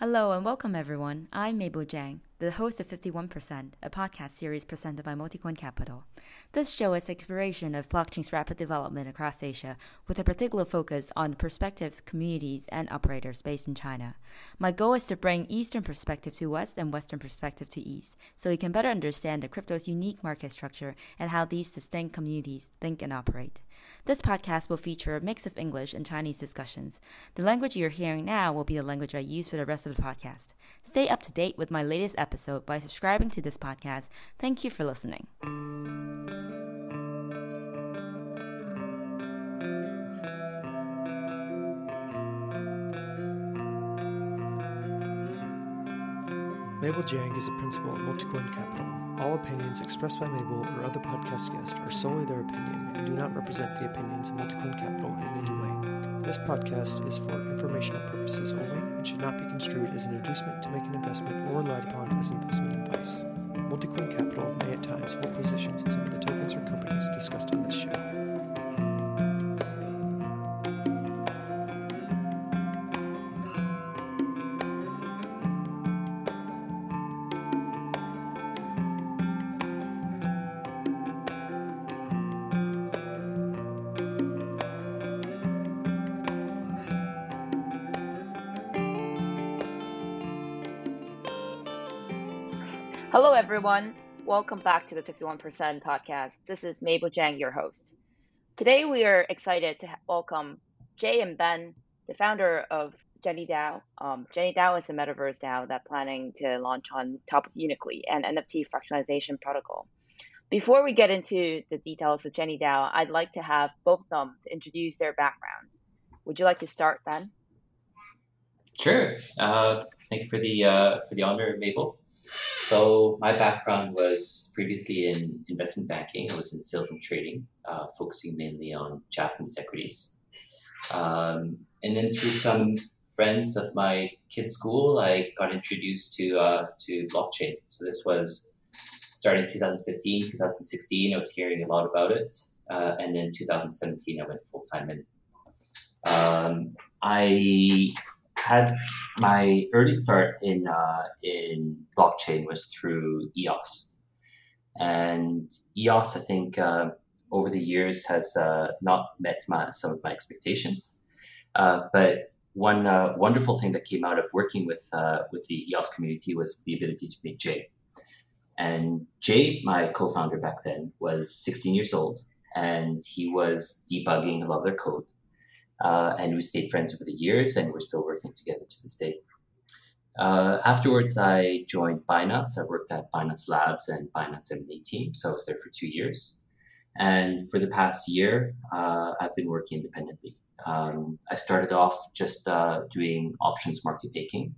Hello and welcome everyone, I'm Mabel Jang, the host of 51%, a podcast series presented by Multicoin Capital. This show is exploration of blockchain's rapid development across Asia, with a particular focus on perspectives, communities, and operators based in China. My goal is to bring Eastern perspective to West and Western perspective to East, so we can better understand the crypto's unique market structure and how these distinct communities think and operate. This podcast will feature a mix of English and Chinese discussions. The language you're hearing now will be the language I use for the rest of the podcast. Stay up to date with my latest episode by subscribing to this podcast. Thank you for listening. Mabel Jang is a principal at Multicoin Capital. All opinions expressed by Mabel or other podcast guests are solely their opinion and do not represent the opinions of Multicoin Capital in any way. This podcast is for informational purposes only and should not be construed as an inducement to make an investment or relied upon as investment advice. Multicoin Capital may at times hold positions in some of the tokens or companies discussed on this show. Hello, everyone. Welcome back to the 51% podcast. This is Mabel Jang, your host. Today, we are excited to welcome Jay and Ben, the founder of Jenny Dao. Jenny Dao is a metaverse DAO that's planning to launch on top of Unic.ly, an NFT fractionalization protocol. Before we get into the details of Jenny Dao, I'd like to have both of them to introduce their backgrounds. Would you like to start, Ben? Sure. Thank you for the honor, Mabel. So my background was previously in investment banking. I was in sales and trading, focusing mainly on Japanese equities. And then through some friends of my kids' school, I got introduced to blockchain. So this was starting in 2015, 2016. I was hearing a lot about it. And then 2017, I went full-time in. I had my early start in blockchain was through EOS, and EOS I think over the years has not met some of my expectations. But one wonderful thing that came out of working with the EOS community was the ability to make Jay. And Jay, my co-founder back then, was 16 years old, and he was debugging a lot of their code. And we stayed friends over the years, and we're still working together to this day. Afterwards, I joined Binance. I worked at Binance Labs and Binance M&A team, so I was there for 2 years. And for the past year, I've been working independently. I started off just doing options market making,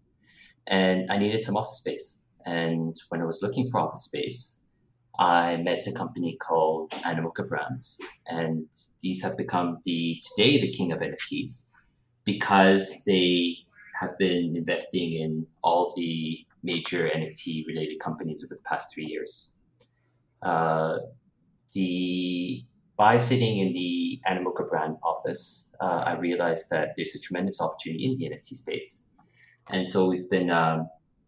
and I needed some office space. And when I was looking for office space, I met a company called Animoca Brands, and these have become today the king of NFTs, because they have been investing in all the major NFT related companies over the past 3 years. By sitting in the Animoca Brand office, I realized that there's a tremendous opportunity in the NFT space, and so we've been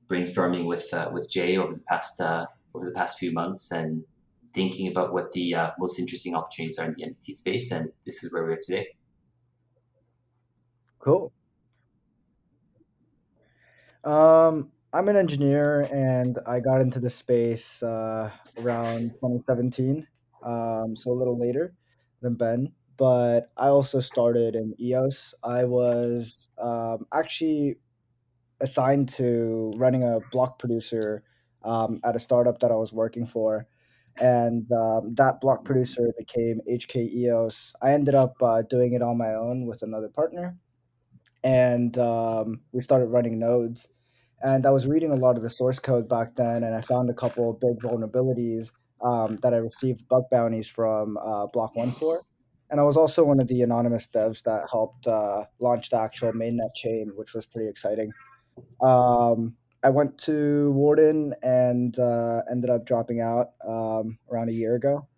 brainstorming with Jay over the past few months and thinking about what the most interesting opportunities are in the NFT space. And this is where we are today. Cool. I'm an engineer, and I got into the space around 2017. So a little later than Ben, but I also started in EOS. I was actually assigned to running a block producer at a startup that I was working for. And that block producer became HKEOS. I ended up doing it on my own with another partner. And we started running nodes. And I was reading a lot of the source code back then, and I found a couple of big vulnerabilities that I received bug bounties from Block.one for. And I was also one of the anonymous devs that helped launch the actual mainnet chain, which was pretty exciting. I went to Warden and ended up dropping out around a year ago.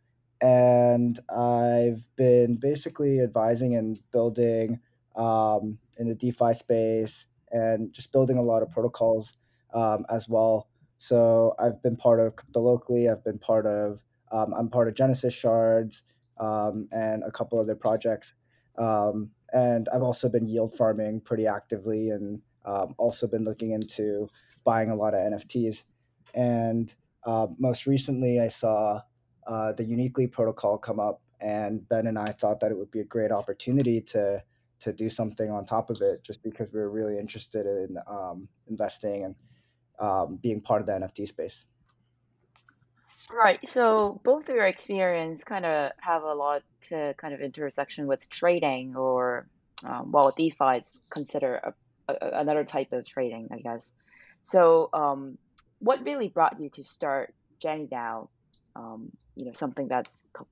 And I've been basically advising and building in the DeFi space and just building a lot of protocols as well. So I've been part of Cryptolocally, I'm part of Genesis Shards and a couple other projects. And I've also been yield farming pretty actively and also been looking into buying a lot of NFTs. And most recently, I saw the Unic.ly protocol come up, and Ben and I thought that it would be a great opportunity to do something on top of it, just because we were really interested in investing and being part of the NFT space. Right. So both of your experience kind of have a lot to kind of intersection with trading, or well, DeFi is considered another type of trading, I guess. So what really brought you to start Jenny Dao? You know, something that's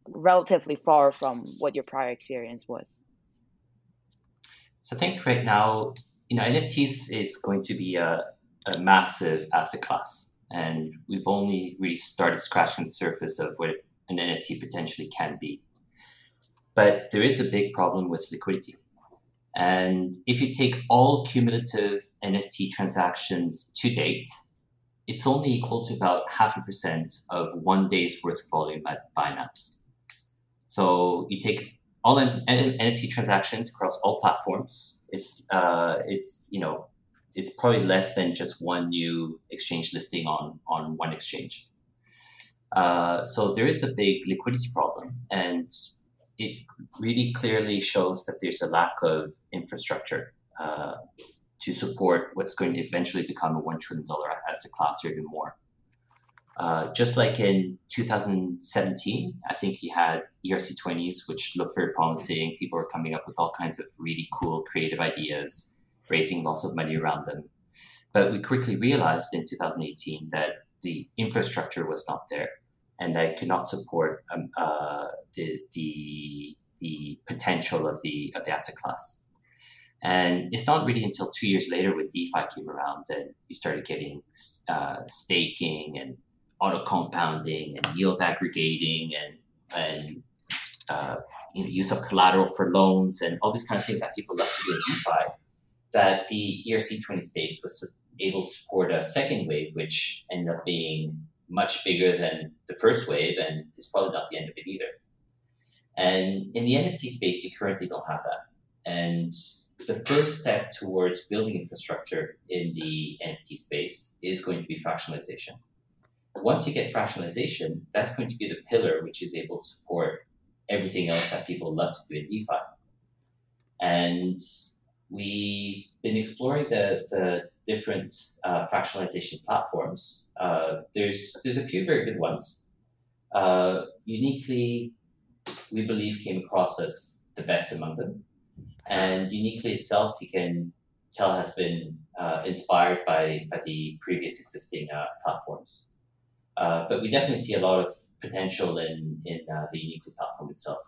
relatively far from what your prior experience was. So I think right now, you know, NFTs is going to be a massive asset class. And we've only really started scratching the surface of what an NFT potentially can be. But there is a big problem with liquidity. And if you take all cumulative NFT transactions to date, it's only equal to about 0.5% of one day's worth of volume at Binance. So you take all NFT transactions across all platforms, it's you know, it's probably less than just one new exchange listing on one exchange. So there is a big liquidity problem, and it really clearly shows that there's a lack of infrastructure to support what's going to eventually become a $1 trillion asset class or even more. Just like in 2017, I think you had ERC20s, which looked very promising. People were coming up with all kinds of really cool, creative ideas, raising lots of money around them. But we quickly realized in 2018 that the infrastructure was not there, and that it could not support the potential of the asset class. And it's not really until 2 years later when DeFi came around and you started getting staking and auto compounding and yield aggregating and you know, use of collateral for loans and all these kind of things that people love to do in DeFi, that the ERC20 space was able to support a second wave, which ended up being much bigger than the first wave, and it's probably not the end of it either. And in the NFT space, you currently don't have that. And the first step towards building infrastructure in the NFT space is going to be fractionalization. Once you get fractionalization, that's going to be the pillar which is able to support everything else that people love to do in DeFi. And we've been exploring the different fractionalization platforms. There's a few very good ones. Unic.ly, we believe, came across as the best among them. And Unic.ly itself, you can tell, has been inspired by the previous existing platforms. But we definitely see a lot of potential in the Unic.ly platform itself.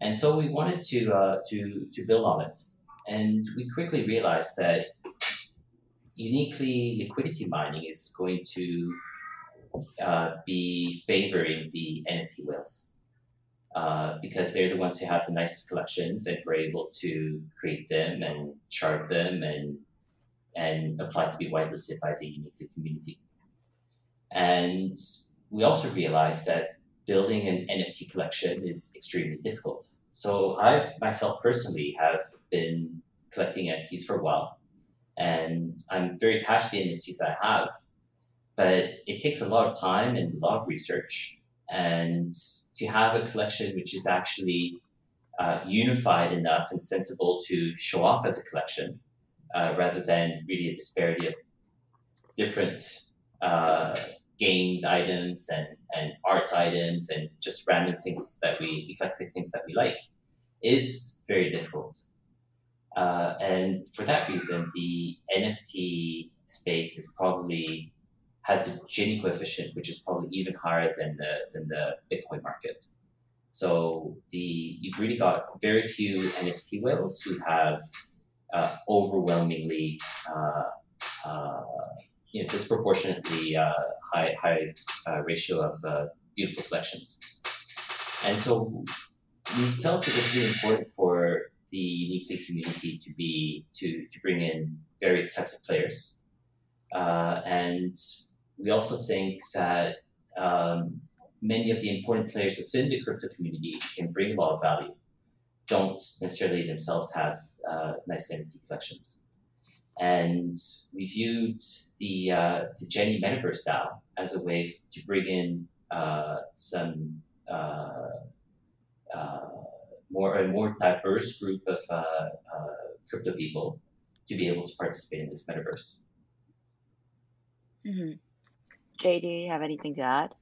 And so we wanted to build on it. And we quickly realized that Unic.ly liquidity mining is going to be favoring the NFT whales. Because they're the ones who have the nicest collections, and we're able to create them and shard them and apply to be whitelisted by the Unic.ly community. And we also realized that building an NFT collection is extremely difficult. So I've myself personally have been collecting NFTs for a while, and I'm very passionate in the NFTs that I have, but it takes a lot of time and a lot of research. And to have a collection which is actually unified enough and sensible to show off as a collection, rather than really a disparity of different gamed items and art items and just random things that we eclectic things that we like, is very difficult. And for that reason, the NFT space is probably has a Gini coefficient, which is probably even higher than the Bitcoin market. So you've really got very few NFT whales who have overwhelmingly, you know, disproportionately high ratio of beautiful collections. And so we felt it was really important for the Unic.ly community to be to bring in various types of players, and we also think that many of the important players within the crypto community can bring a lot of value, don't necessarily themselves have nice NFT collections. And we viewed the Jenny Metaverse DAO as a way to bring in a more diverse group of crypto people to be able to participate in this metaverse. Mm-hmm. Jay, do you have anything to add?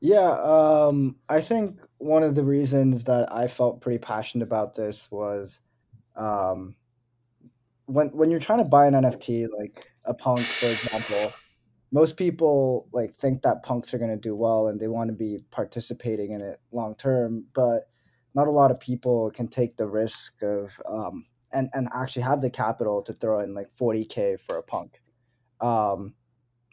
Yeah, I think one of the reasons that I felt pretty passionate about this was when you're trying to buy an NFT, like a punk, for example, most people like think that punks are going to do well and they want to be participating in it long term, but not a lot of people can take the risk of and actually have the capital to throw in like $40K for a punk.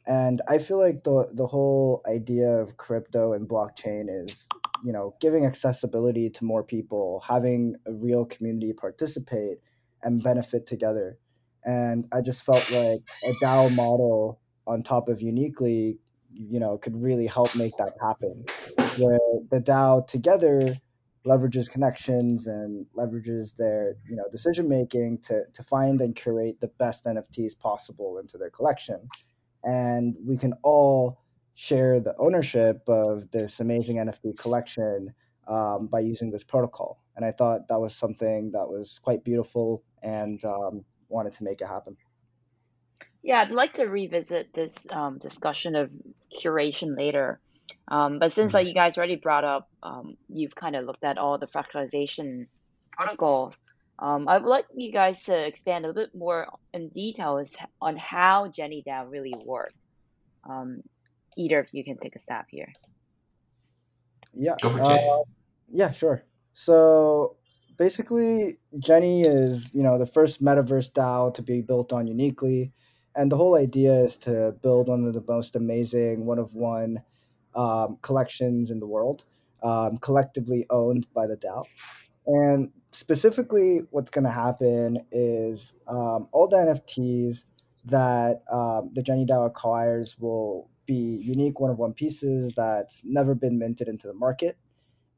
And I feel like the whole idea of crypto and blockchain is, you know, giving accessibility to more people, having a real community participate and benefit together. And I just felt like a DAO model on top of Unic.ly, you know, could really help make that happen, where the DAO together leverages connections and leverages their, you know, decision making to find and curate the best NFTs possible into their collection. And we can all share the ownership of this amazing NFT collection by using this protocol. And I thought that was something that was quite beautiful and wanted to make it happen. Yeah, I'd like to revisit this discussion of curation later. But since like you guys already brought up, you've kind of looked at all the fractalization protocols. I would like you guys to expand a bit more in detail on how Jenny Dao really works. Either of you can take a stab here. Yeah. Go for Jay. Yeah, sure. So basically, Jenny is, you know, the first metaverse DAO to be built on Unic.ly. And the whole idea is to build one of the most amazing one-of-one collections in the world, collectively owned by the DAO. And specifically, what's going to happen is all the NFTs that the Jenny DAO acquires will be unique one-of-one pieces that's never been minted into the market.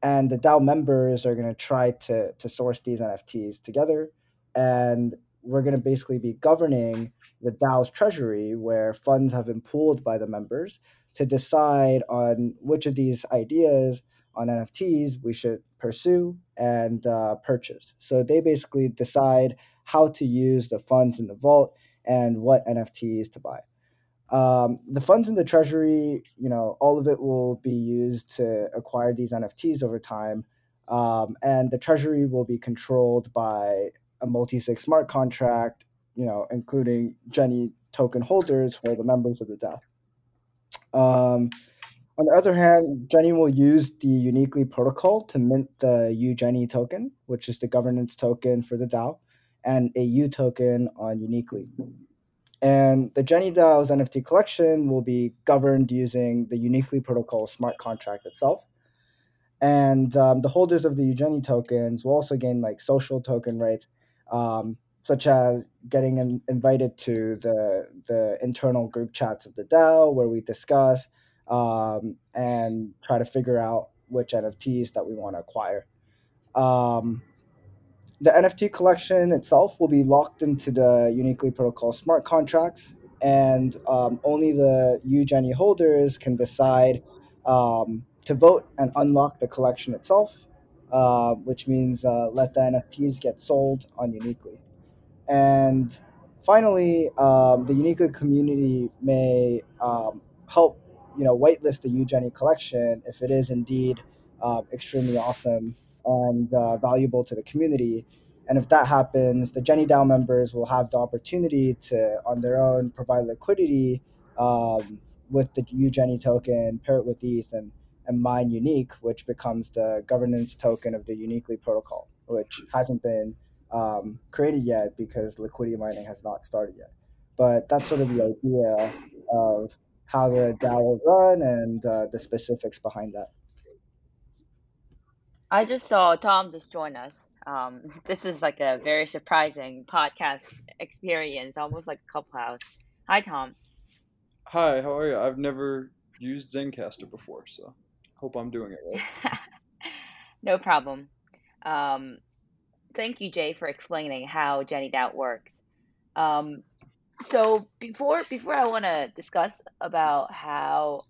And the DAO members are going to try to source these NFTs together. And we're going to basically be governing the DAO's treasury, where funds have been pooled by the members to decide on which of these ideas on NFTs we should pursue and purchase. So they basically decide how to use the funds in the vault and what NFTs to buy. The funds in the treasury, you know, all of it will be used to acquire these NFTs over time. And the treasury will be controlled by a multi-sig smart contract, you know, including Jenny token holders for the members of the DAO. On the other hand, Jenny will use the Unic.ly protocol to mint the UJenny token, which is the governance token for the DAO, and a U token on Unic.ly. And the Jenny DAO's NFT collection will be governed using the Unic.ly protocol smart contract itself. And the holders of the UJenny tokens will also gain like social token rights, such as getting invited to the internal group chats of the DAO, where we discuss and try to figure out which NFTs that we want to acquire. The NFT collection itself will be locked into the Unic.ly protocol smart contracts, and only the UJenny holders can decide to vote and unlock the collection itself, which means let the NFTs get sold on Unic.ly. And finally, the Unic.ly community may help, you know, whitelist the UJenny collection if it is indeed extremely awesome and valuable to the community. And if that happens, the Jenny DAO members will have the opportunity to, on their own, provide liquidity with the UJenny token, pair it with ETH, and mine Unic, which becomes the governance token of the Unic.ly protocol, which hasn't been created yet because liquidity mining has not started yet. But that's sort of the idea of how the DAO will run and the specifics behind that. I just saw Tom just join us. This is like a very surprising podcast experience, almost like a Clubhouse. Hi, Tom. Hi, how are you? I've never used Zencastr before, so hope I'm doing it right. No problem. Thank you, Jay, for explaining how Jenny Dao works. So before I want to discuss about how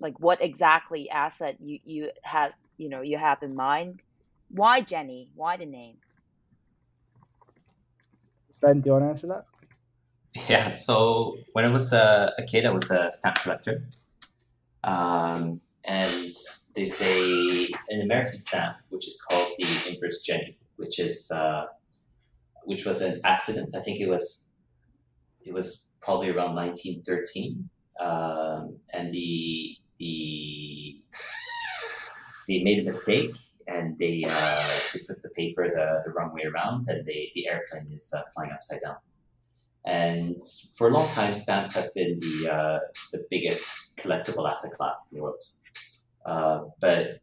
like what exactly asset you have in mind, why Jenny? Why the name? Ben, do you want to answer that? Yeah. So when I was a kid, I was a stamp collector, and there's an American stamp which is called the Inverse Jenny, which is which was an accident. I think it was probably around 1913, and they made a mistake. And they put the paper the wrong way around, and the airplane is flying upside down. And for a long time, stamps have been the biggest collectible asset class in the world. But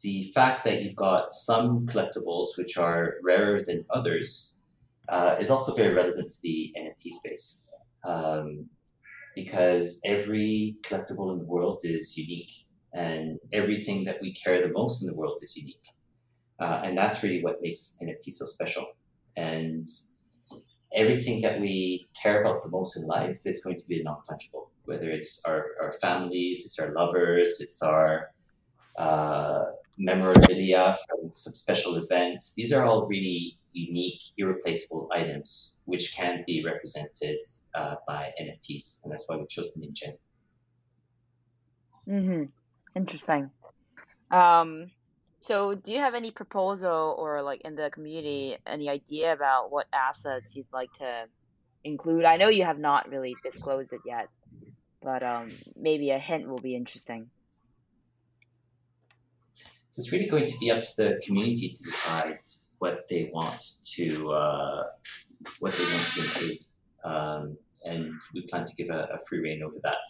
the fact that you've got some collectibles which are rarer than others is also very relevant to the NFT space, because every collectible in the world is unique. And everything that we care the most in the world is unique. And that's really what makes NFT so special. And everything that we care about the most in life is going to be non-fungible, whether it's our families, it's our lovers, it's our memorabilia from some special events. These are all really unique, irreplaceable items, which can be represented by NFTs. And that's why we chose the name Jenny. Mm-hmm. Interesting. So do you have any proposal or like in the community, any idea about what assets you'd like to include? I know you have not really disclosed it yet, but maybe a hint will be interesting. So it's really going to be up to the community to decide what they want to include. And we plan to give a free rein over that.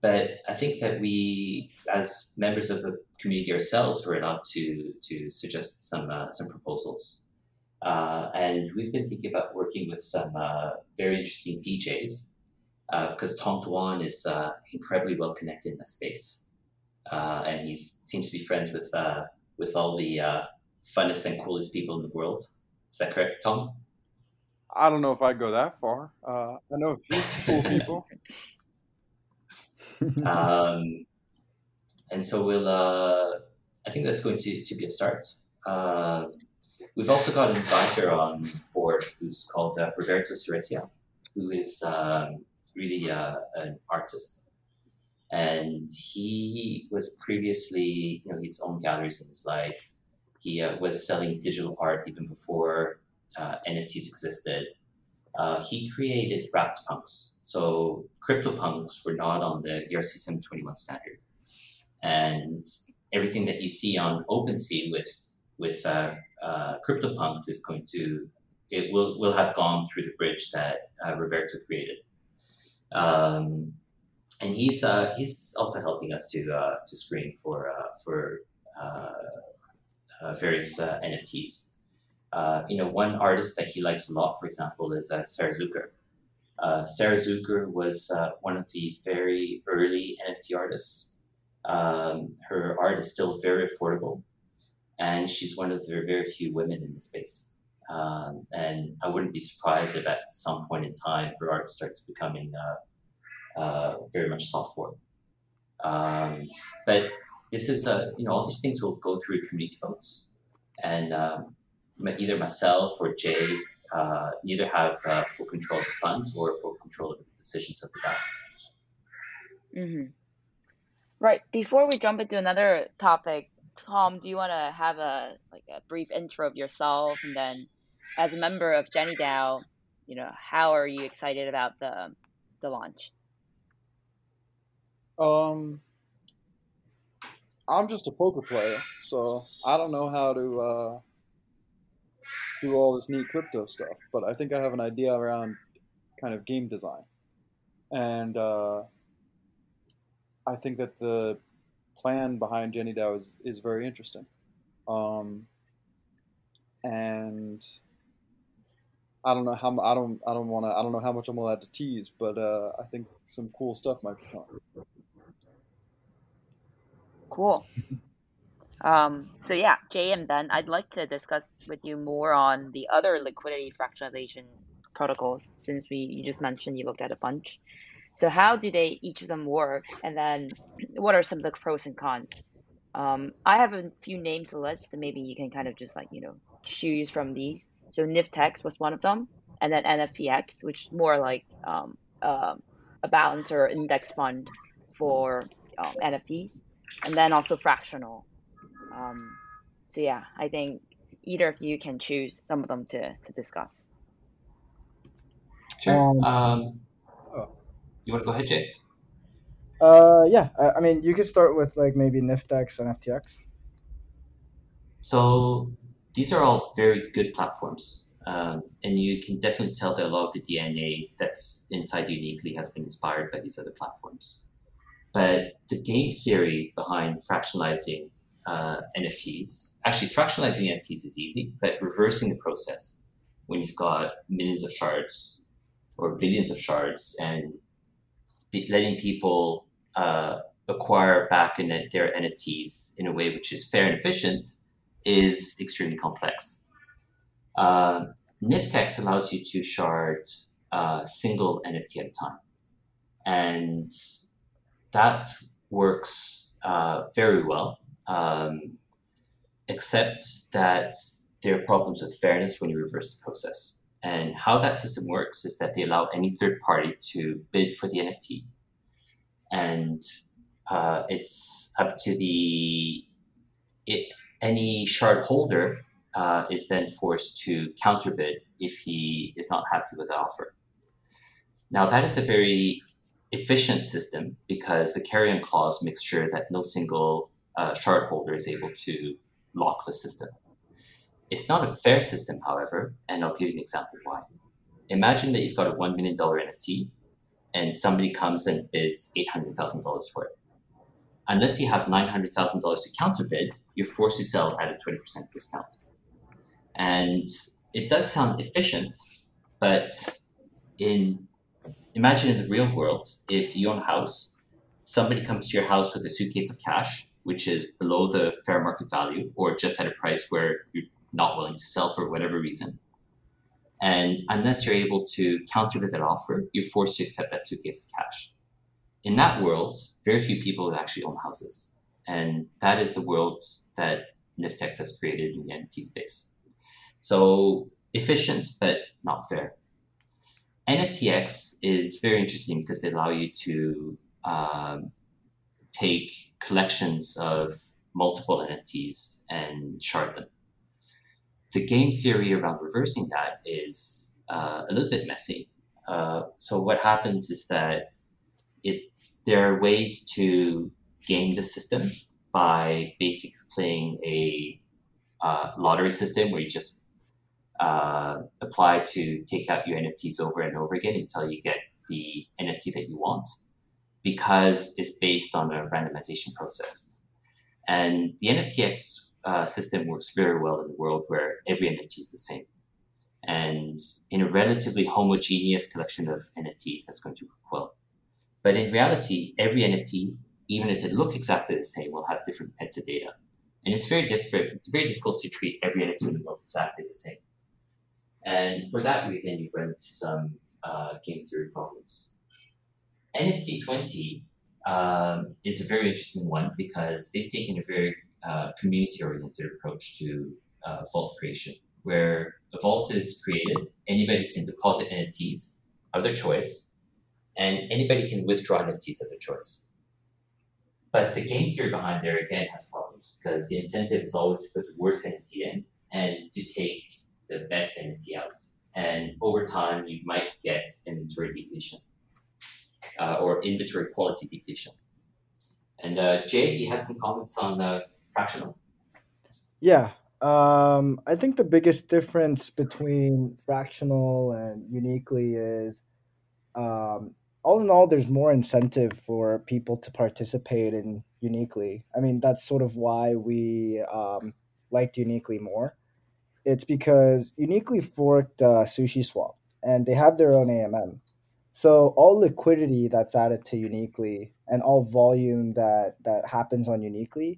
But I think that we, as members of the community ourselves, were allowed to suggest some proposals. And we've been thinking about working with some very interesting DJs, because Tom Dwan is incredibly well connected in that space. And he seems to be friends with all the funnest and coolest people in the world. Is that correct, Tom? I don't know if I'd go that far. I know a few cool people. And so we'll, I think that's going to be a start. We've also got an advisor on board who's called Roberto Seresia, who is really an artist. And he was previously, he's owned galleries in his life. He was selling digital art even before NFTs existed. He created wrapped punks. So crypto punks were not on the ERC 721 standard. And everything that you see on OpenSea with crypto punks is will have gone through the bridge that Roberto created. And he's also helping us to screen for various NFTs. One artist that he likes a lot, for example, is Sarah Zucker. Sarah Zucker was one of the very early NFT artists. Her art is still very affordable, and she's one of the very few women in the space. And I wouldn't be surprised if at some point in time her art starts becoming very much sought for. But this is all these things will go through community votes, and either myself or Jay neither have full control of the funds or full control of the decisions of the DAO. Mm-hmm. Right. Before we jump into another topic, Tom, do you want to have a brief intro of yourself, and then, as a member of Jenny DAO, how are you excited about the launch? I'm just a poker player, so I don't know how to do all this neat crypto stuff, but I think I have an idea around kind of game design. And I think that the plan behind Jenny DAO is very interesting. And I don't know how I don't know how much I'm allowed to tease, but I think some cool stuff might be coming. Cool. So yeah, Jay and Ben, I'd like to discuss with you more on the other liquidity fractionalization protocols, since you just mentioned you looked at a bunch. So how do each of them work? And then what are some of the pros and cons? I have a few names to list, and maybe you can kind of just choose from these. So NIFTEX was one of them, and then NFTX, which is more like a balancer index fund for NFTs, and then also Fractional. So yeah, I think either of you can choose some of them to discuss. Sure. You want to go ahead, Jay? Yeah, I mean, you could start with maybe NIFTEX and FTX. So these are all very good platforms, and you can definitely tell that a lot of the DNA that's inside Unic.ly has been inspired by these other platforms. But the game theory behind fractionalizing NFTs, actually fractionalizing NFTs is easy, but reversing the process when you've got millions of shards or billions of shards and letting people acquire back in their NFTs in a way which is fair and efficient is extremely complex. NIFTEX allows you to shard a single NFT at a time. And that works very well, except that there are problems with fairness when you reverse the process. And how that system works is that they allow any third party to bid for the NFT. And it's up to any shard holder is then forced to counterbid if he is not happy with the offer. Now, that is a very efficient system because the carry-on clause makes sure that no single shard holder is able to lock the system. It's not a fair system, however, and I'll give you an example why. Imagine that you've got a $1 million NFT and somebody comes and bids $800,000 for it. Unless you have $900,000 to counterbid, you're forced to sell at a 20% discount. And it does sound efficient, but imagine in the real world, if you own a house, somebody comes to your house with a suitcase of cash, which is below the fair market value or just at a price where you're not willing to sell for whatever reason. And unless you're able to counterbid that offer, you're forced to accept that suitcase of cash. In that world, very few people would actually own houses. And that is the world that NIFTEX has created in the NFT space. So efficient, but not fair. NFTX is very interesting because they allow you to take collections of multiple NFTs and shard them. The game theory around reversing that is a little bit messy. So what happens is that there are ways to game the system by basically playing a lottery system where you just apply to take out your NFTs over and over again until you get the NFT that you want, because it's based on a randomization process. And the NFTX system works very well in the world where every NFT is the same. And in a relatively homogeneous collection of NFTs, that's going to work well. But in reality, every NFT, even if it looks exactly the same, will have different metadata. And it's very difficult to treat every NFT that looks exactly the same. And for that reason, you run into some game theory problems. NFT20 is a very interesting one because they've taken a very community-oriented approach to vault creation, where a vault is created, anybody can deposit NFTs of their choice, and anybody can withdraw NFTs of their choice. But the game theory behind there, again, has problems because the incentive is always to put the worst NFT in and to take the best NFT out. And over time, you might get inventory depletion or inventory quality depletion. And Jay, you had some comments on Fractional. Yeah. I think the biggest difference between Fractional and Unic.ly is all in all, there's more incentive for people to participate in Unic.ly. I mean, that's sort of why we liked Unic.ly more, it's because Unic.ly forked SushiSwap, and they have their own AMM. So all liquidity that's added to Unic.ly and all volume that happens on Unic.ly,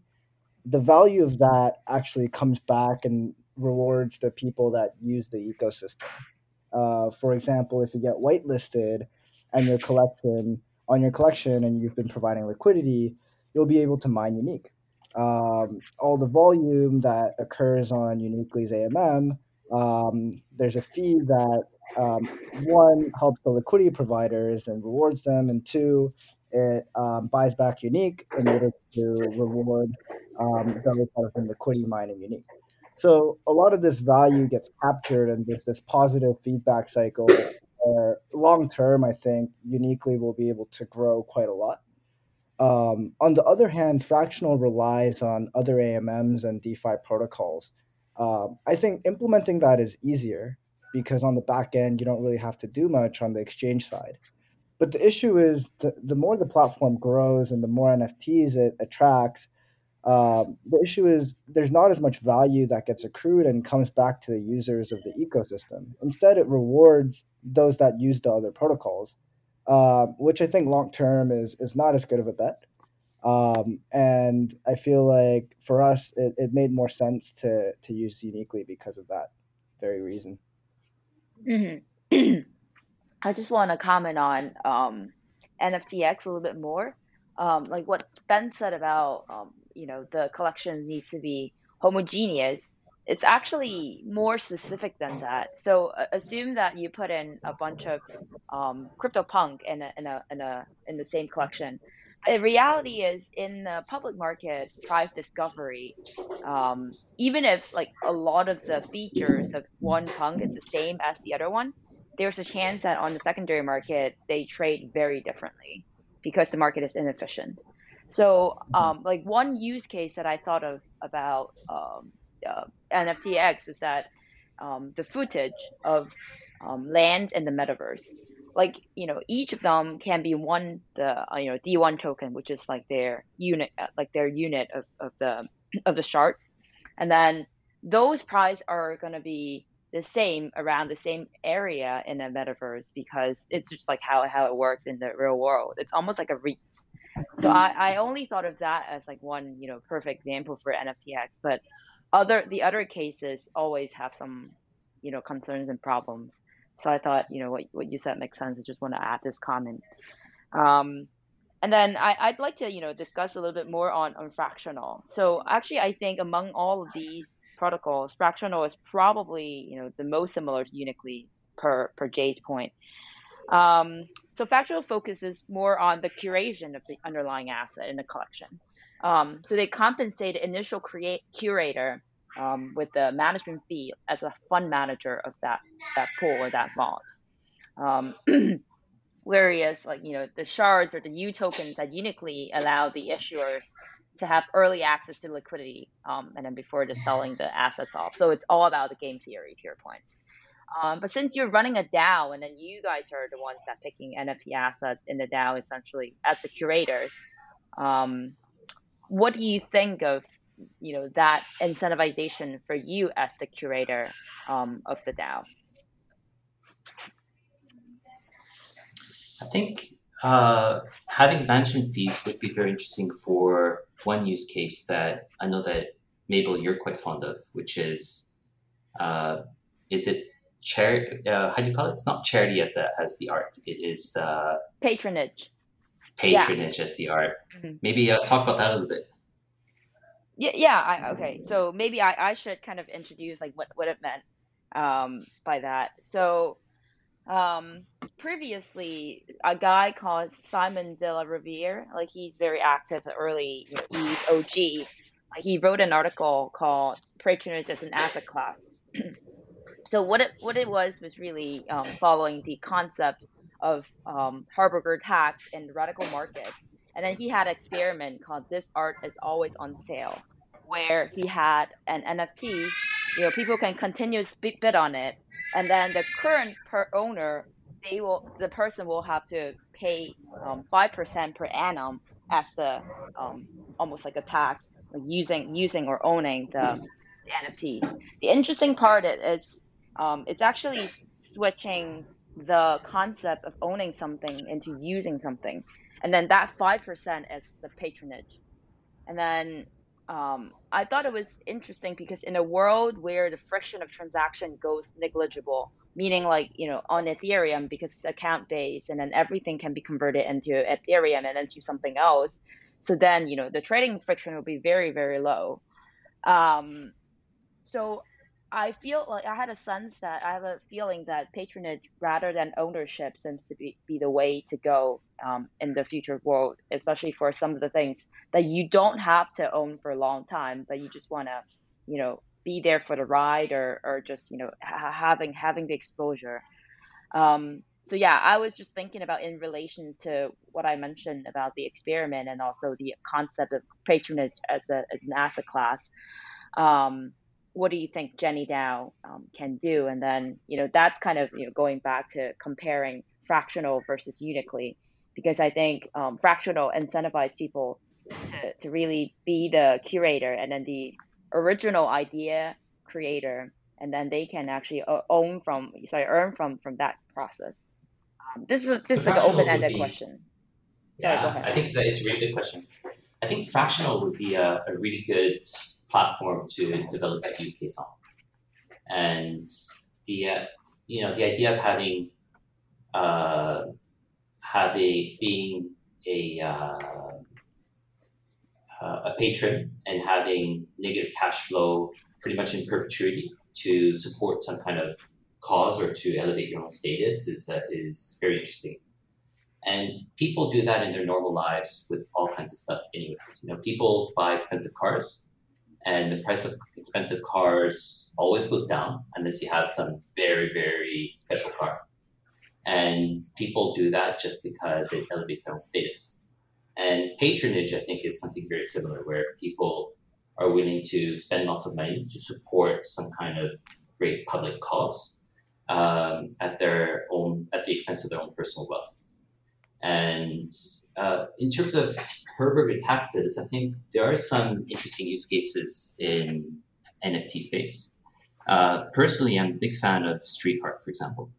the value of that actually comes back and rewards the people that use the ecosystem. For example, if you get whitelisted and your collection and you've been providing liquidity, you'll be able to mine Unic. All the volume that occurs on Unic.ly's AMM, there's a fee that, one, helps the liquidity providers and rewards them, and two, it buys back Unic in order to reward those that have been liquidity mining Unic. So a lot of this value gets captured, and there's this positive feedback cycle where long term, I think, Unic.ly will be able to grow quite a lot. On the other hand, Fractional relies on other AMMs and DeFi protocols. I think implementing that is easier because on the back end, you don't really have to do much on the exchange side. But the issue is the more the platform grows and the more NFTs it attracts, the issue is there's not as much value that gets accrued and comes back to the users of the ecosystem. Instead, it rewards those that use the other protocols, which I think long-term is not as good of a bet. And I feel like for us, it made more sense to use Unic.ly because of that very reason. Mm-hmm. I just want to comment on NFTX a little bit more. Like what Ben said about, the collection needs to be homogeneous. It's actually more specific than that. So assume that you put in a bunch of CryptoPunk in the same collection. The reality is, in the public market, price discovery, even if like a lot of the features of one punk is the same as the other one, there's a chance that on the secondary market they trade very differently because the market is inefficient. So one use case that I thought of about NFTX was that the footage of land and the metaverse, each of them can be D1 token, which is like their unit of the shards, and then those prices are going to be the same around the same area in a metaverse because it's just like how it works in the real world. It's almost like a REIT. So I only thought of that as like one perfect example for NFTX, but the other cases always have some concerns and problems. So I thought what you said makes sense. I just want to add this comment, and then I'd like to discuss a little bit more on Fractional. So actually, I think among all of these protocols, Fractional is probably the most similar to Unic.ly per Jay's point. So Fractional focuses more on the curation of the underlying asset in the collection. So they compensate the initial curator with the management fee as a fund manager of that pool or that vault. Whereas the shards or the U tokens at Unic.ly allow the issuers to have early access to liquidity and then before just selling the assets off. So it's all about the game theory to your point. But since you're running a DAO and then you guys are the ones that picking NFT assets in the DAO essentially as the curators, what do you think of that incentivization for you as the curator of the DAO? I think having management fees would be very interesting for one use case that I know that Mabel, you're quite fond of, which is it charity? How do you call it? It's not charity as the art. It is patronage. Patronage, yeah. As the art. Mm-hmm. Maybe talk about that a little bit. Yeah. Okay. So maybe I should kind of introduce like what it meant by that. So. Previously, a guy called Simon de la Rouviere, he's very active early, he's OG. He wrote an article called "Patronage as an Asset Class." So what it was really following the concept of Harberger tax and radical market, and then he had an experiment called "This Art Is Always On Sale," where he had an NFT. People can continuously bid on it, and then the current owner, the person will have to pay 5% per annum as the almost like a tax, using or owning the NFT. The interesting part is it's actually switching the concept of owning something into using something. And then that 5% is the patronage. And then I thought it was interesting because in a world where the friction of transaction goes negligible, meaning like, you know, on Ethereum, because it's account-based and then everything can be converted into Ethereum and into something else. So then, you know, the trading friction will be very, very low. So I feel like I have a feeling that patronage rather than ownership seems to be the way to go in the future world, especially for some of the things that you don't have to own for a long time, but you just want to, you know, be there for the ride or just, you know, having the exposure. So yeah, I was just thinking about in relations to what I mentioned about the experiment and also the concept of patronage as an asset class. What do you think Jenny Dao can do? And then, you know, that's kind of, you know, going back to comparing Fractional versus Unic.ly, because I think Fractional incentivizes people to really be the curator and then the original idea creator, and then they can actually earn from that process. This is like an open-ended question. Yeah, sorry, go ahead. I think it's a really good question. I think Fractional would be a really good platform to develop that use case on, and the idea of being a patron and having negative cash flow pretty much in perpetuity to support some kind of cause or to elevate your own status is very interesting. And people do that in their normal lives with all kinds of stuff anyways. You know, people buy expensive cars, and the price of expensive cars always goes down unless you have some very, very special car. And people do that just because it elevates their own status. And patronage, I think, is something very similar, where people are willing to spend lots of money to support some kind of great public cause at the expense of their own personal wealth. And in terms of Harberger taxes, I think there are some interesting use cases in NFT space. Personally, I'm a big fan of street art, for example.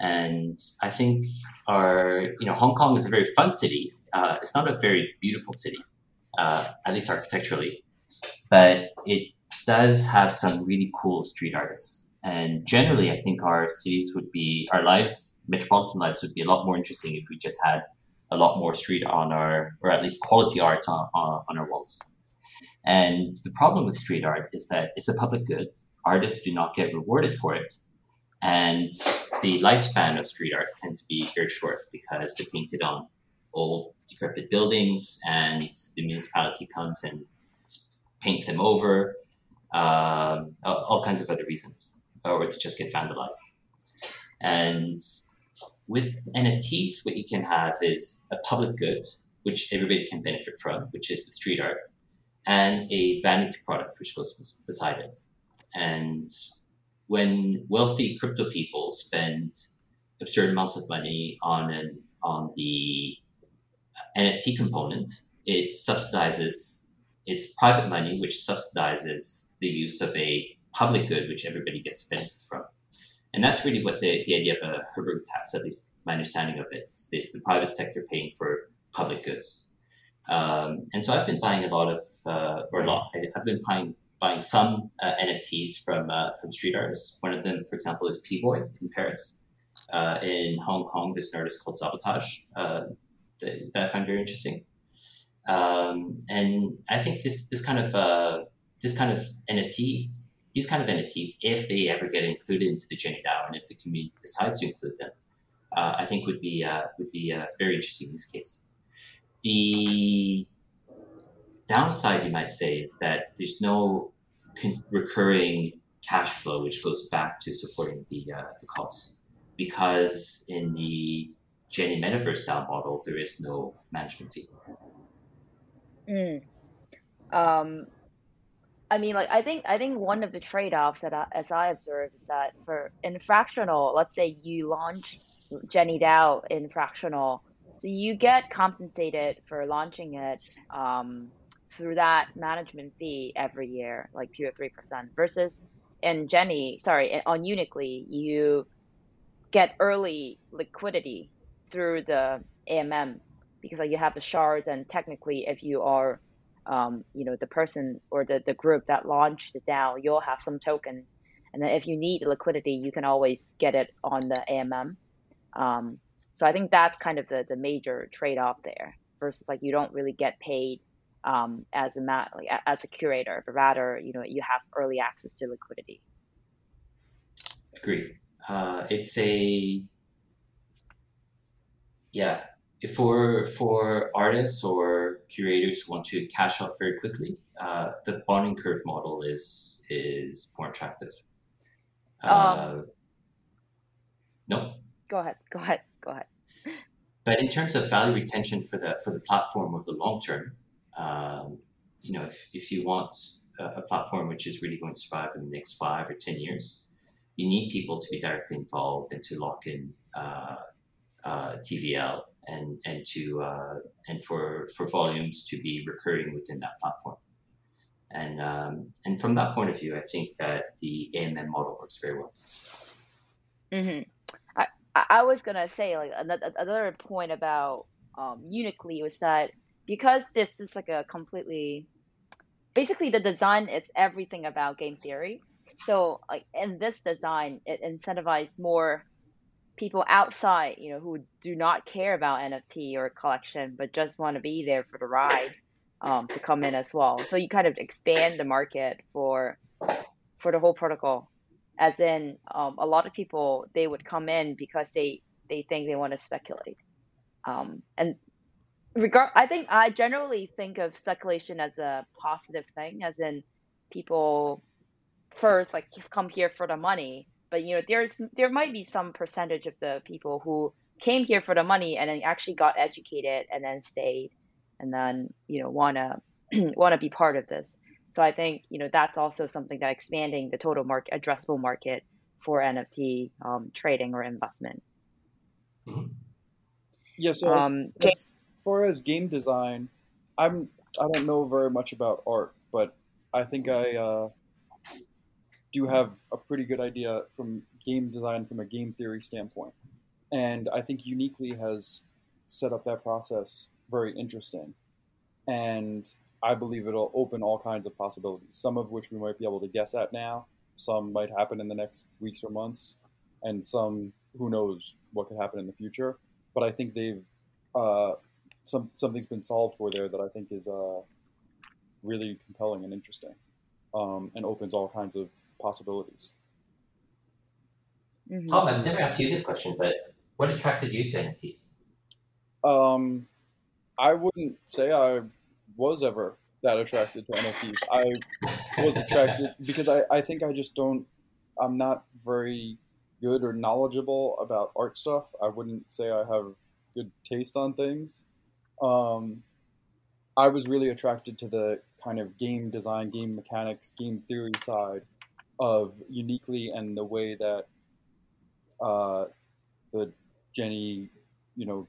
And I think Hong Kong is a very fun city. It's not a very beautiful city, at least architecturally, but it does have some really cool street artists. And generally, I think metropolitan lives would be a lot more interesting if we just had a lot more street or at least quality art on our walls. And the problem with street art is that it's a public good. Artists do not get rewarded for it. And the lifespan of street art tends to be very short because they're painted on old decrepit buildings, and the municipality comes and paints them over, all kinds of other reasons, or to just get vandalized. And with NFTs, what you can have is a public good, which everybody can benefit from, which is the street art, and a vanity product, which goes beside it. And when wealthy crypto people spend absurd amounts of money on the NFT component, it subsidizes its private money, which subsidizes the use of a public good, which everybody gets benefits from. And that's really what the idea of a Harberger tax, at least my understanding of it, is this, the private sector paying for public goods. And so I've been buying buying some NFTs from street artists. One of them, for example, is P-Boy in Paris. In Hong Kong, there's an artist called Sabotage that I find very interesting. And I think these kind of NFTs, if they ever get included into the Jenny DAO and if the community decides to include them, I think would be a very interesting use case. The downside, you might say, is that there's no recurring cash flow which goes back to supporting the cause, because in the Jenny Metaverse DAO model there is no management fee. I think one of the trade-offs that I observed is that in Fractional, let's say you launch Jenny DAO in Fractional, so you get compensated for launching it through that management fee every year, like 2 or 3%, versus in on Unic.ly, you get early liquidity through the AMM, because like you have the shards, and technically if you are the person or the group that launched the DAO, you'll have some tokens, and then if you need liquidity, you can always get it on the AMM. So I think that's kind of the major trade-off there, versus like you don't really get paid as a curator, but rather you have early access to liquidity. Agreed. For artists or curators who want to cash out very quickly, the bonding curve model is more attractive. No. Go ahead. But in terms of value retention for the platform over the long term, if you want a platform which is really going to survive in the next 5 or 10 years, you need people to be directly involved and to lock in TVL and for volumes to be recurring within that platform. And from that point of view, I think that the AMM model works very well. Mm-hmm. I was gonna say, like, another point about Unic.ly was that because this is like a completely, basically the design is everything about game theory. So like in this design, it incentivized more people outside, who do not care about NFT or collection, but just want to be there for the ride, to come in as well. So you kind of expand the market for the whole protocol. As in, a lot of people, they would come in because they think they want to speculate. I generally think of speculation as a positive thing, as in people first like come here for the money. But there might be some percentage of the people who came here for the money and then actually got educated and then stayed, and then wanna be part of this. So I think, that's also something that expanding the total addressable market for NFT trading or investment. Yeah, so as far as game design, I don't know very much about art, but I think I do have a pretty good idea from game design from a game theory standpoint. And I think Unic.ly has set up that process very interesting. And I believe it'll open all kinds of possibilities, some of which we might be able to guess at now, some might happen in the next weeks or months, and some, who knows what could happen in the future. But I think they've something's been solved for there that I think is really compelling and interesting, and opens all kinds of possibilities. Mm-hmm. Tom, I've never asked you this question, but what attracted you to NFTs? I wouldn't say I was ever that attracted to NFTs. I was attracted because I think I just don't, I'm not very good or knowledgeable about art stuff. I wouldn't say I have good taste on things. I was really attracted to the kind of game design, game mechanics, game theory side of Unic.ly, and the way that the Jenny Dao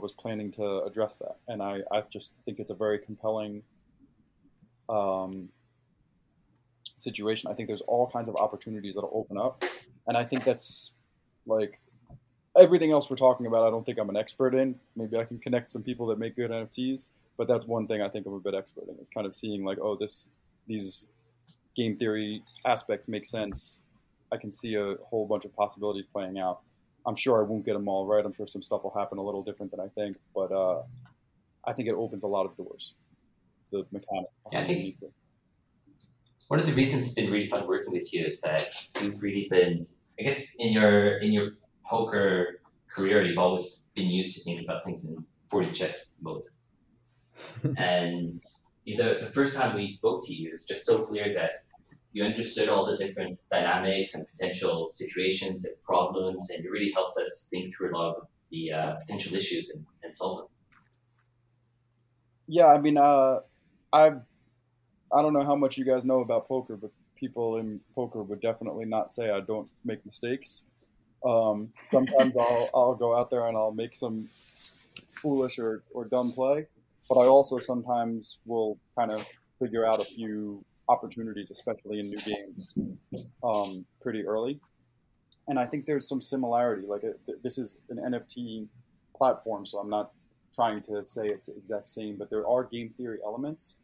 was planning to address that. And I just think it's a very compelling situation. I think there's all kinds of opportunities that'll open up. And I think that's like everything else we're talking about, I don't think I'm an expert in. Maybe I can connect some people that make good NFTs, but that's one thing I think I'm a bit expert in, is kind of seeing like, oh, these game theory aspects make sense. I can see a whole bunch of possibilities playing out. I'm sure I won't get them all right. I'm sure some stuff will happen a little different than I think, but I think it opens a lot of doors, the mechanics. Yeah, I think one of the reasons it's been really fun working with you is that you've really been, I guess, in your poker career, you've always been used to thinking about things in 40 chess mode. And the first time we spoke to you, it's just so clear that you understood all the different dynamics and potential situations and problems, and you really helped us think through a lot of the potential issues and solve them. Yeah, I mean, I don't know how much you guys know about poker, but people in poker would definitely not say I don't make mistakes. Sometimes I'll go out there and I'll make some foolish or dumb play, but I also sometimes will kind of figure out a few opportunities, especially in new games, pretty early. And I think there's some similarity. Like this is an NFT platform, so I'm not trying to say it's the exact same, but there are game theory elements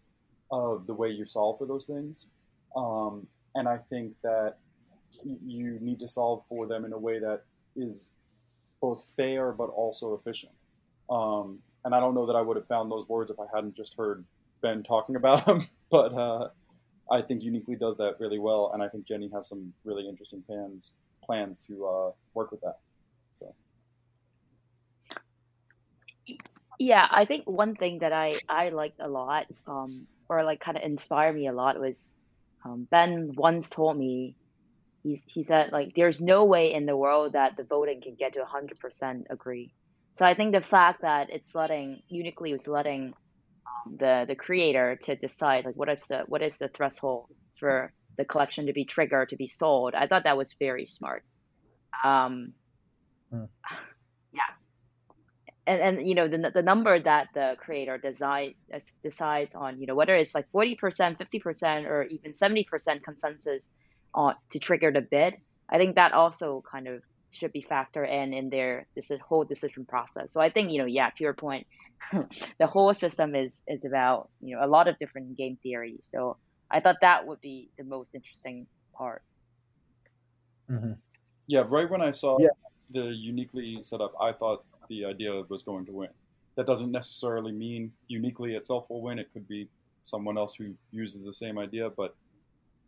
of the way you solve for those things. And I think that you need to solve for them in a way that is both fair but also efficient. And I don't know that I would have found those words if I hadn't just heard Ben talking about them, but I think Unic.ly does that really well, and I think Jenny has some really interesting plans to work with that. So. Yeah, I think one thing that I liked a lot, or like kind of inspired me a lot, was Ben once told me, he said, like, there's no way in the world that the voting can get to 100% agree. So I think the fact that it's Unic.ly was letting the creator to decide, like, what is the threshold for the collection to be triggered, to be sold. I thought that was very smart. Yeah. And you know, the number that the creator decides on, you know, whether it's like 40%, 50%, or even 70% consensus on to trigger the bid, I think that also kind of should be factored in their whole decision process. So I think, you know, yeah, to your point, the whole system is about, you know, a lot of different game theory. So I thought that would be the most interesting part. Mm-hmm. Yeah, right when I saw the Unic.ly setup, I thought the idea was going to win. That doesn't necessarily mean Unic.ly itself will win. It could be someone else who uses the same idea, but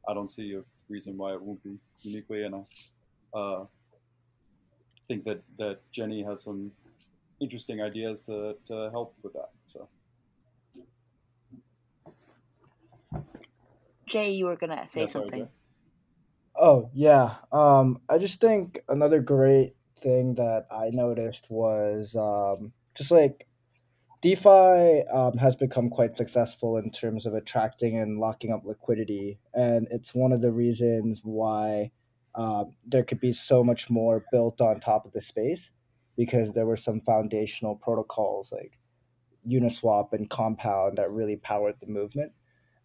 I don't see a reason why it won't be Unic.ly. And I think that Jenny has some interesting ideas to help with that. So, Jay, you were gonna say something. Jay. Oh yeah, I just think another great thing that I noticed was just like DeFi has become quite successful in terms of attracting and locking up liquidity, and it's one of the reasons why there could be so much more built on top of the space, because there were some foundational protocols like Uniswap and Compound that really powered the movement.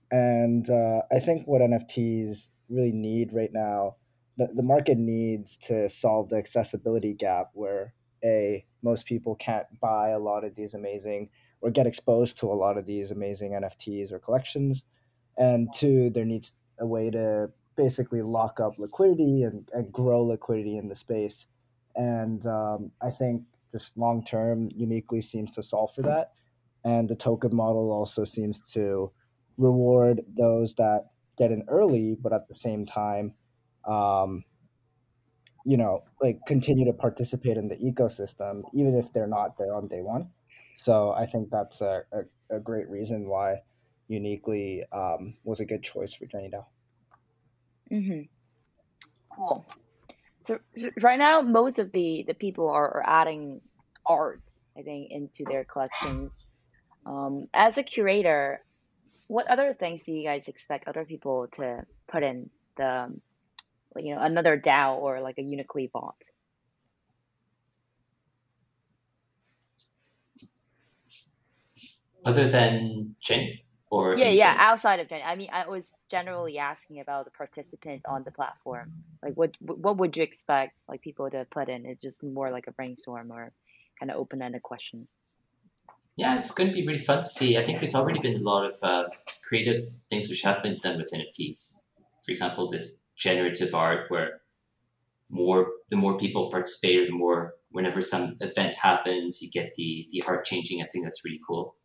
And I think what NFTs really need right now, the market needs to solve the accessibility gap where most people can't buy a lot of these amazing or get exposed to a lot of these amazing NFTs or collections. And two, there needs a way to basically lock up liquidity and grow liquidity in the space. And I think just long-term, Unic.ly seems to solve for that. And the token model also seems to reward those that get in early, but at the same time, you know, like continue to participate in the ecosystem, even if they're not there on day one. So I think that's a great reason why Unic.ly was a good choice for Jenny Dao. Mm-hmm. Cool. So right now, most of the people are adding art, I think, into their collections. As a curator, what other things do you guys expect other people to put in the, you know, another DAO or like a Unic.ly bot? Other than Jen? Or outside of Jen. I mean, I was generally asking about the participants on the platform. Like, what would you expect like people to put in? It's just more like a brainstorm or kind of open-ended question. Yeah, it's going to be really fun to see. I think there's already been a lot of creative things which have been done with NFTs. For example, this generative art where the more people participate, or the more whenever some event happens, you get the art changing. I think that's really cool.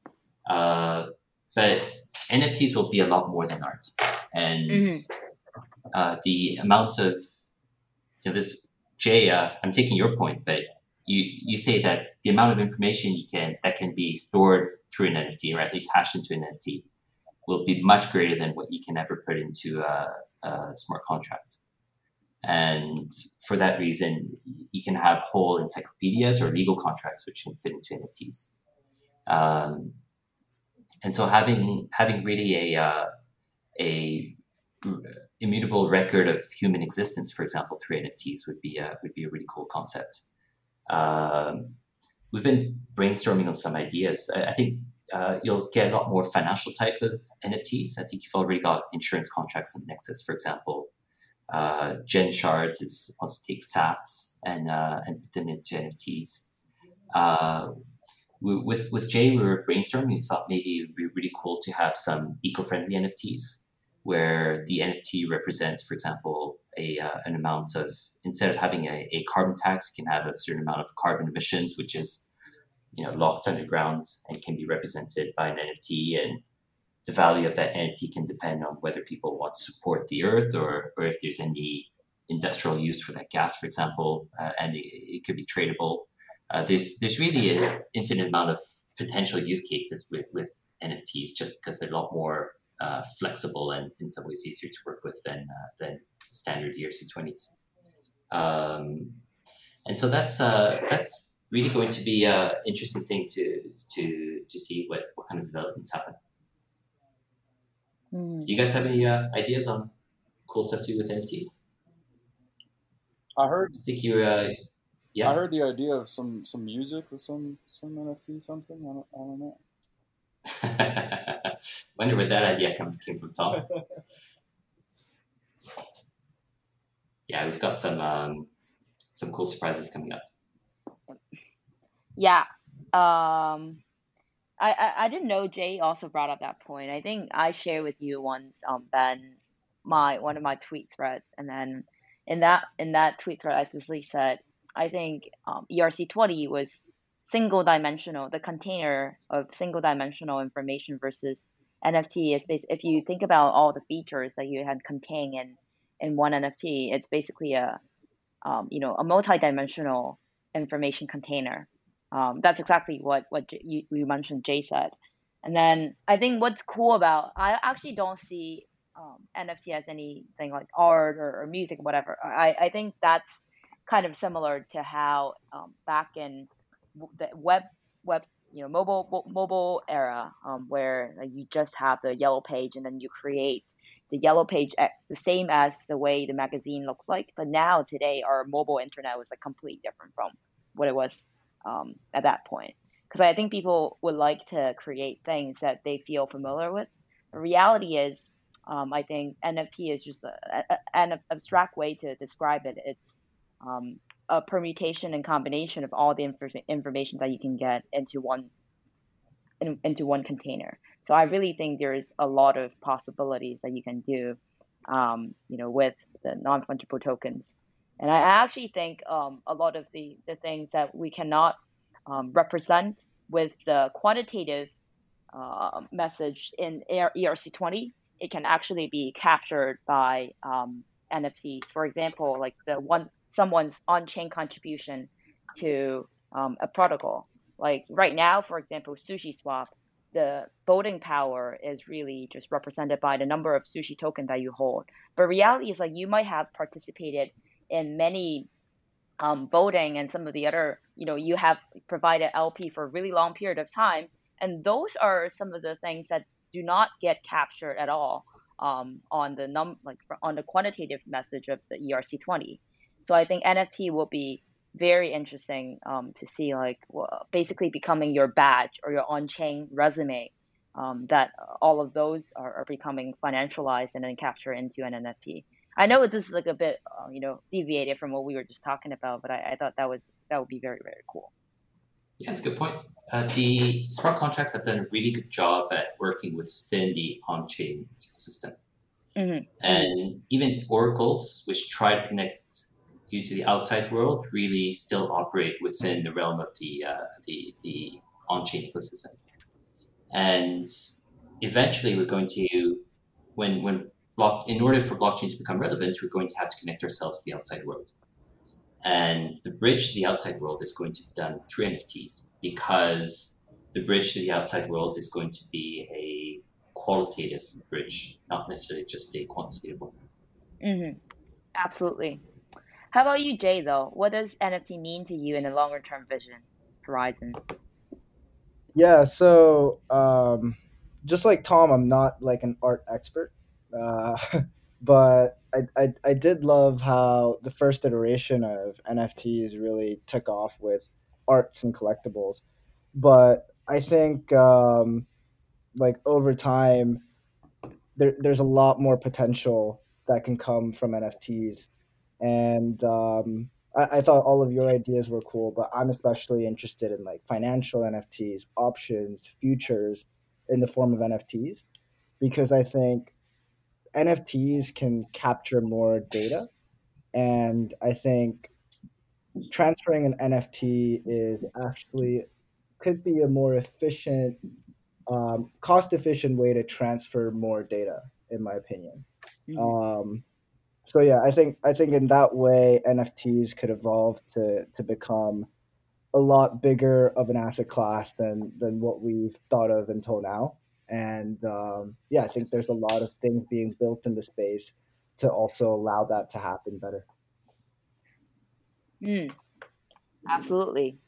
But NFTs will be a lot more than art, and the amount of, you know, this, Jay, I'm taking your point, but you say that the amount of information that can be stored through an NFT, or at least hashed into an NFT, will be much greater than what you can ever put into a smart contract. And for that reason, you can have whole encyclopedias or legal contracts which can fit into NFTs. And so having really a immutable record of human existence, for example, through NFTs would be a really cool concept. We've been brainstorming on some ideas. I think you'll get a lot more financial type of NFTs. I think you've already got insurance contracts on Nexus, for example. Gen Shards wants to take sats and put them into NFTs. With Jay, we were brainstorming. We thought maybe it would be really cool to have some eco-friendly NFTs where the NFT represents, for example, an amount of, instead of having a carbon tax, you can have a certain amount of carbon emissions, which is, locked underground and can be represented by an NFT. And the value of that NFT can depend on whether people want to support the earth or if there's any industrial use for that gas, for example, and it could be tradable. There's really an infinite amount of potential use cases with NFTs just because they're a lot more flexible and in some ways easier to work with than standard ERC20s. And so that's really going to be an interesting thing to see what kind of developments happen. Do you guys have any ideas on cool stuff to do with NFTs? Yeah. I heard the idea of some music with some NFT something. I don't know. Wonder where that idea came from, Tom. Yeah, we've got some cool surprises coming up. Yeah. I didn't know Jay also brought up that point. I think I shared with you once, Ben, one of my tweet threads, and then in that tweet thread I specifically said, I think ERC20 was single-dimensional, the container of single-dimensional information versus NFT is basically, if you think about all the features that you had contained in one NFT, it's basically a multi-dimensional information container. That's exactly what you mentioned, Jay said. And then I think what's cool about, I actually don't see NFT as anything like art or music, or whatever. I think that's kind of similar to how back in the web mobile era, where you just have the yellow page and then you create the yellow page the same as the way the magazine looks like. But now today our mobile internet was like completely different from what it was at that point, because I think people would like to create things that they feel familiar with. The reality is, I think NFT is just an abstract way to describe it. It's a permutation and combination of all the information that you can get into one container. So I really think there is a lot of possibilities that you can do, with the non-fungible tokens. And I actually think a lot of the things that we cannot represent with the quantitative message in ERC20, it can actually be captured by NFTs. For example, like someone's on-chain contribution to a protocol. Like right now, for example, SushiSwap, the voting power is really just represented by the number of sushi token that you hold. But reality is, like, you might have participated in many voting and some of the other, you have provided LP for a really long period of time. And those are some of the things that do not get captured at all on the quantitative message of the ERC20. So I think NFT will be very interesting to see, basically becoming your badge or your on-chain resume, that all of those are becoming financialized and then captured into an NFT. I know this is like a bit, deviated from what we were just talking about, but I thought that would be very, very cool. Yeah, that's a good point. The smart contracts have done a really good job at working within the on-chain ecosystem. Mm-hmm. And even oracles, which try to connect you to the outside world, really still operate within the realm of the on-chain ecosystem. And eventually we're going to, in order for blockchain to become relevant, we're going to have to connect ourselves to the outside world. And the bridge to the outside world is going to be done through NFTs, because the bridge to the outside world is going to be a qualitative bridge, not necessarily just a quantitative one. Mm-hmm. Absolutely. How about you, Jay, though? What does NFT mean to you in the longer-term vision horizon? Yeah, so just like Tom, I'm not like an art expert, but I did love how the first iteration of NFTs really took off with arts and collectibles. But I think like over time, there's a lot more potential that can come from NFTs. And I thought all of your ideas were cool, but I'm especially interested in like financial NFTs, options, futures in the form of NFTs, because I think NFTs can capture more data. And I think transferring an NFT is actually could be a more efficient, cost-efficient way to transfer more data, in my opinion. So yeah, I think in that way, NFTs could evolve to become a lot bigger of an asset class than what we've thought of until now. And yeah, I think there's a lot of things being built in the space to also allow that to happen better. Absolutely.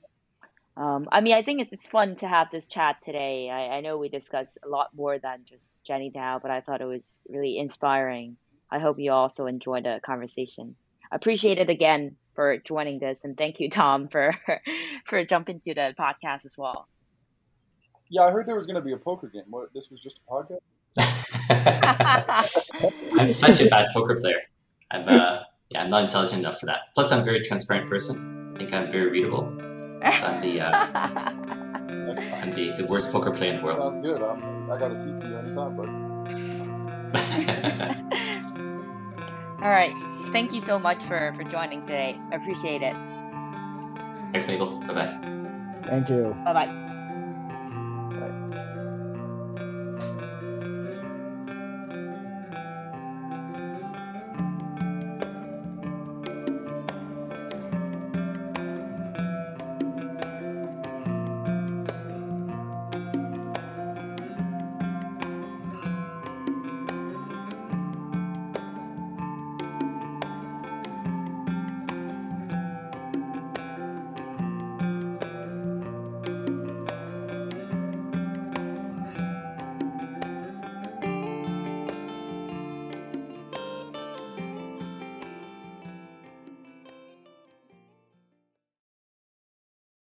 I mean, I think it's fun to have this chat today. I know we discussed a lot more than just Jenny Dao, but I thought it was really inspiring. I hope you also enjoyed the conversation. Appreciate it again for joining this. And thank you, Tom, for jumping to the podcast as well. Yeah, I heard there was going to be a poker game. What, this was just a podcast? I'm such a bad poker player. I'm not intelligent enough for that. Plus, I'm a very transparent person. I think I'm very readable. So I'm the worst poker player in the world. Sounds good. I got a seat for you anytime, but... All right. Thank you so much for joining today. I appreciate it. Thanks, Mabel. Bye-bye. Thank you. Bye-bye.